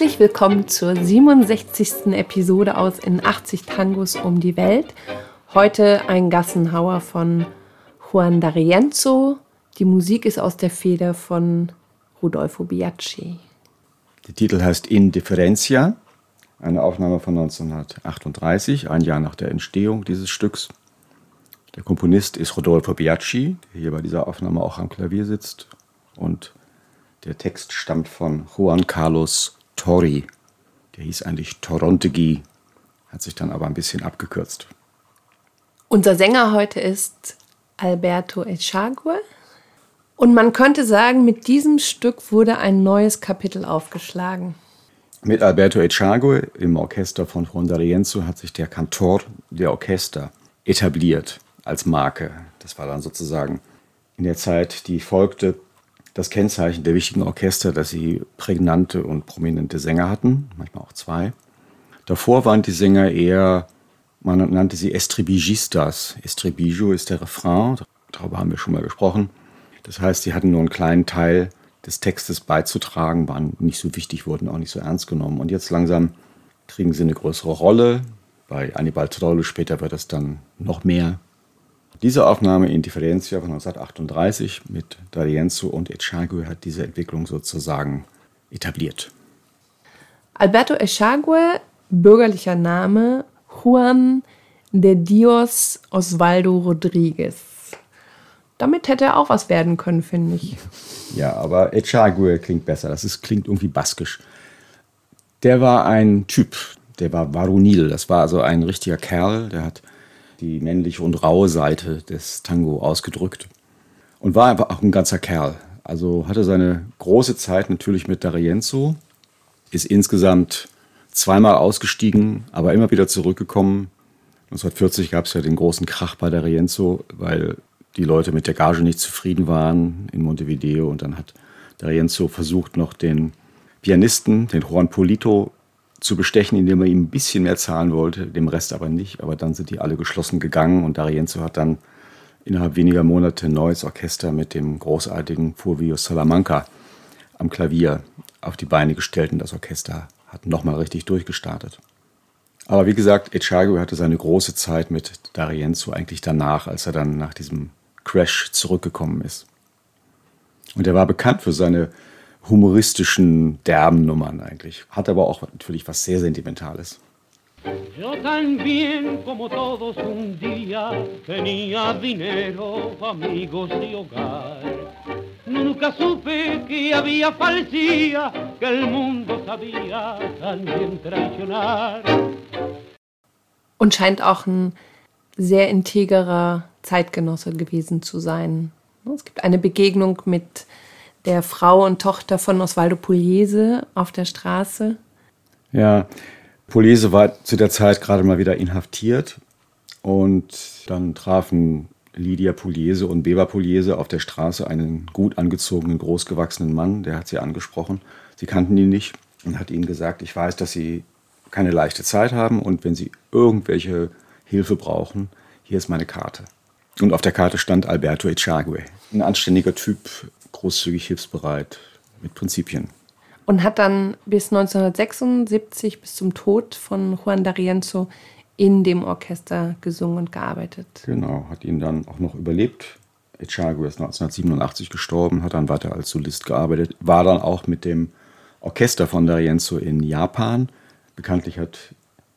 Herzlich willkommen zur 67. Episode aus In 80 Tangos um die Welt. Heute ein Gassenhauer von Juan D'Arienzo. Die Musik ist aus der Feder von Rodolfo Biagi. Der Titel heißt Indiferencia, eine Aufnahme von 1938, ein Jahr nach der Entstehung dieses Stücks. Der Komponist ist Rodolfo Biagi, der hier bei dieser Aufnahme auch am Klavier sitzt. Und der Text stammt von Juan Carlos Thorry. Der hieß eigentlich Torrontegui, hat sich dann aber ein bisschen abgekürzt. Unser Sänger heute ist Alberto Echagüe. Und man könnte sagen, mit diesem Stück wurde ein neues Kapitel aufgeschlagen. Mit Alberto Echagüe im Orchester von Juan D'Arienzo hat sich der Kantor der Orchester etabliert als Marke. Das war dann sozusagen in der Zeit, die folgte, das Kennzeichen der wichtigen Orchester, dass sie prägnante und prominente Sänger hatten, manchmal auch zwei. Davor waren die Sänger eher, man nannte sie Estribigistas. Estribillo ist der Refrain, darüber haben wir schon mal gesprochen. Das heißt, sie hatten nur einen kleinen Teil des Textes beizutragen, waren nicht so wichtig, wurden auch nicht so ernst genommen. Und jetzt langsam kriegen sie eine größere Rolle. Bei Anibal Troilo später wird das dann noch mehr. Diese Aufnahme Indiferencia von 1938 mit D'Arienzo und Echagüe hat diese Entwicklung sozusagen etabliert. Alberto Echagüe, bürgerlicher Name, Juan de Dios Osvaldo Rodríguez. Damit hätte er auch was werden können, finde ich. Ja, aber Echagüe klingt besser, klingt irgendwie baskisch. Der war ein Typ, der war varonil, das war also ein richtiger Kerl, der hat die männliche und raue Seite des Tango ausgedrückt. Und war einfach auch ein ganzer Kerl. Also hatte seine große Zeit natürlich mit D'Arienzo, ist insgesamt zweimal ausgestiegen, aber immer wieder zurückgekommen. 1940 gab es ja den großen Krach bei D'Arienzo, weil die Leute mit der Gage nicht zufrieden waren in Montevideo. Und dann hat D'Arienzo versucht, noch den Pianisten, den Juan Polito, zu bestechen, indem er ihm ein bisschen mehr zahlen wollte, dem Rest aber nicht. Aber dann sind die alle geschlossen gegangen und D'Arienzo hat dann innerhalb weniger Monate ein neues Orchester mit dem großartigen Fulvio Salamanca am Klavier auf die Beine gestellt und das Orchester hat nochmal richtig durchgestartet. Aber wie gesagt, Echagüe hatte seine große Zeit mit D'Arienzo eigentlich danach, als er dann nach diesem Crash zurückgekommen ist. Und er war bekannt für seine humoristischen, derben Nummern eigentlich. Hat aber auch natürlich was sehr Sentimentales. Yo también, como todos, un día tenía dinero, amigos y hogar. Nunca supe que había falsía, que el mundo sabía también traicionar. Und scheint auch ein sehr integerer Zeitgenosse gewesen zu sein. Es gibt eine Begegnung mit der Frau und Tochter von Osvaldo Pugliese auf der Straße. Ja, Pugliese war zu der Zeit gerade mal wieder inhaftiert. Und dann trafen Lydia Pugliese und Beba Pugliese auf der Straße einen gut angezogenen, großgewachsenen Mann. Der hat sie angesprochen. Sie kannten ihn nicht und hat ihnen gesagt, ich weiß, dass Sie keine leichte Zeit haben und wenn Sie irgendwelche Hilfe brauchen, hier ist meine Karte. Und auf der Karte stand Alberto Echagüe. Ein anständiger Typ, großzügig, hilfsbereit, mit Prinzipien. Und hat dann bis 1976, bis zum Tod von Juan D'Arienzo, in dem Orchester gesungen und gearbeitet. Genau, hat ihn dann auch noch überlebt. Echagüe ist 1987 gestorben, hat dann weiter als Solist gearbeitet, war dann auch mit dem Orchester von D'Arienzo in Japan. Bekanntlich hat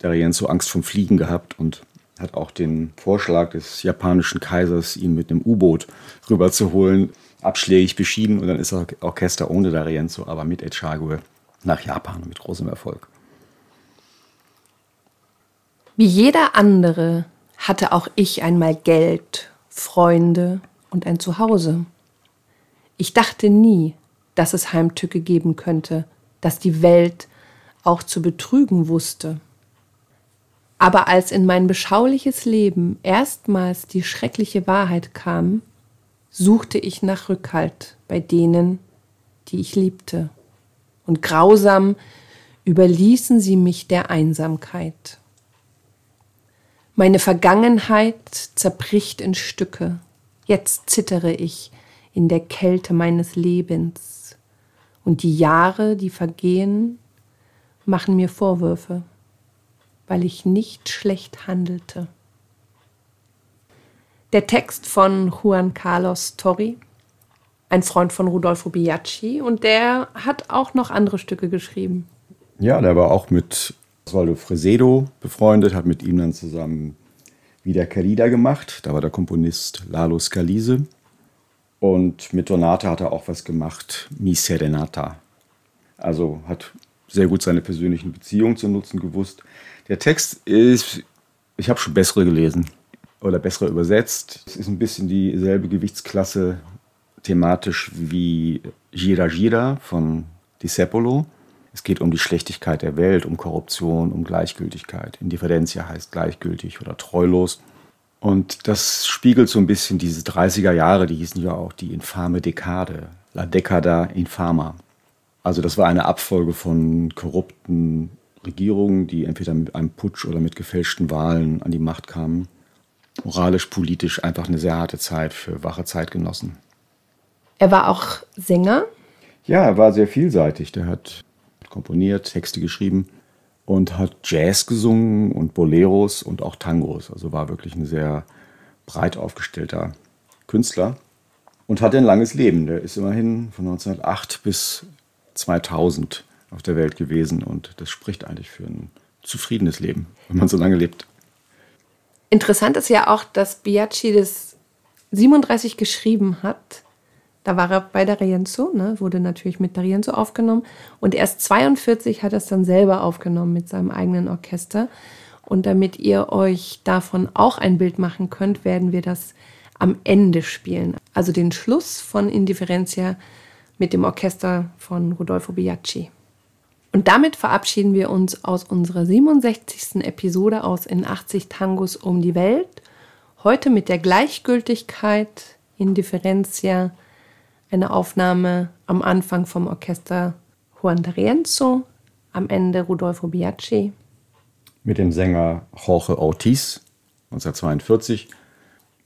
D'Arienzo Angst vom Fliegen gehabt und hat auch den Vorschlag des japanischen Kaisers, ihn mit einem U-Boot rüberzuholen, abschlägig beschieden und dann ist das Orchester ohne D'Arienzo, aber mit Echagüe nach Japan mit großem Erfolg. Wie jeder andere hatte auch ich einmal Geld, Freunde und ein Zuhause. Ich dachte nie, dass es Heimtücke geben könnte, dass die Welt auch zu betrügen wusste. Aber als in mein beschauliches Leben erstmals die schreckliche Wahrheit kam, suchte ich nach Rückhalt bei denen, die ich liebte. Und grausam überließen sie mich der Einsamkeit. Meine Vergangenheit zerbricht in Stücke. Jetzt zittere ich in der Kälte meines Lebens. Und die Jahre, die vergehen, machen mir Vorwürfe, weil ich nicht schlecht handelte. Der Text von Juan Carlos Thorry, ein Freund von Rodolfo Biagi, und der hat auch noch andere Stücke geschrieben. Ja, der war auch mit Osvaldo Fresedo befreundet, hat mit ihm dann zusammen Vida Carida gemacht. Da war der Komponist Lalo Scalise. Und mit Donato hat er auch was gemacht, Mi Serenata. Also hat sehr gut seine persönlichen Beziehungen zu nutzen gewusst. Der Text ist, ich habe schon bessere gelesen oder bessere übersetzt. Es ist ein bisschen dieselbe Gewichtsklasse thematisch wie Gira Gira von Di Sepolo. Es geht um die Schlechtigkeit der Welt, um Korruption, um Gleichgültigkeit. Indiferencia heißt gleichgültig oder treulos. Und das spiegelt so ein bisschen diese 30er Jahre, die hießen ja auch die infame Dekade, la década infama. Also das war eine Abfolge von korrupten Regierungen, die entweder mit einem Putsch oder mit gefälschten Wahlen an die Macht kamen. Moralisch, politisch einfach eine sehr harte Zeit für wache Zeitgenossen. Er war auch Sänger? Ja, er war sehr vielseitig. Der hat komponiert, Texte geschrieben. Und hat Jazz gesungen und Boleros und auch Tangos. Also war wirklich ein sehr breit aufgestellter Künstler. Und hatte ein langes Leben. Der ist immerhin von 1908 bis 2000 auf der Welt gewesen. Und das spricht eigentlich für ein zufriedenes Leben, wenn man so lange lebt. Interessant ist ja auch, dass Biagi das 37 geschrieben hat. Da war er bei D'Arienzo, ne? Wurde natürlich mit D'Arienzo aufgenommen. Und erst 42 hat er es dann selber aufgenommen mit seinem eigenen Orchester. Und damit ihr euch davon auch ein Bild machen könnt, werden wir das am Ende spielen. Also den Schluss von Indiferencia mit dem Orchester von Rodolfo Biagi. Und damit verabschieden wir uns aus unserer 67. Episode aus In 80 Tangos um die Welt. Heute mit der Gleichgültigkeit Indiferencia. Eine Aufnahme am Anfang vom Orchester Juan D'Arienzo, am Ende Rodolfo Biagi. Mit dem Sänger Jorge Ortiz, 1942.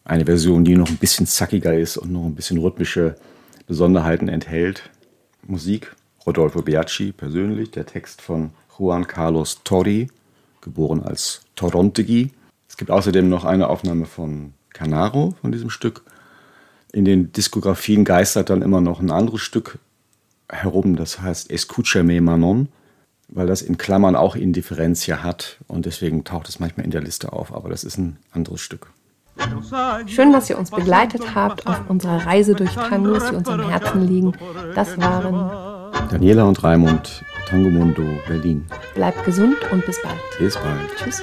Eine Version, die noch ein bisschen zackiger ist und noch ein bisschen rhythmische Besonderheiten enthält. Musik Rodolfo Biagi persönlich, der Text von Juan Carlos Thorry, geboren als Torrontegui. Es gibt außerdem noch eine Aufnahme von Canaro, von diesem Stück. In den Diskografien geistert dann immer noch ein anderes Stück herum, das heißt Escucheme Manon, weil das in Klammern auch Indiferencia hat und deswegen taucht es manchmal in der Liste auf, aber das ist ein anderes Stück. Schön, dass ihr uns begleitet habt auf unserer Reise durch Tangos, die uns am Herzen liegen. Das waren Daniela und Raimund, Tango Mundo, Berlin. Bleibt gesund und bis bald. Bis bald. Tschüss.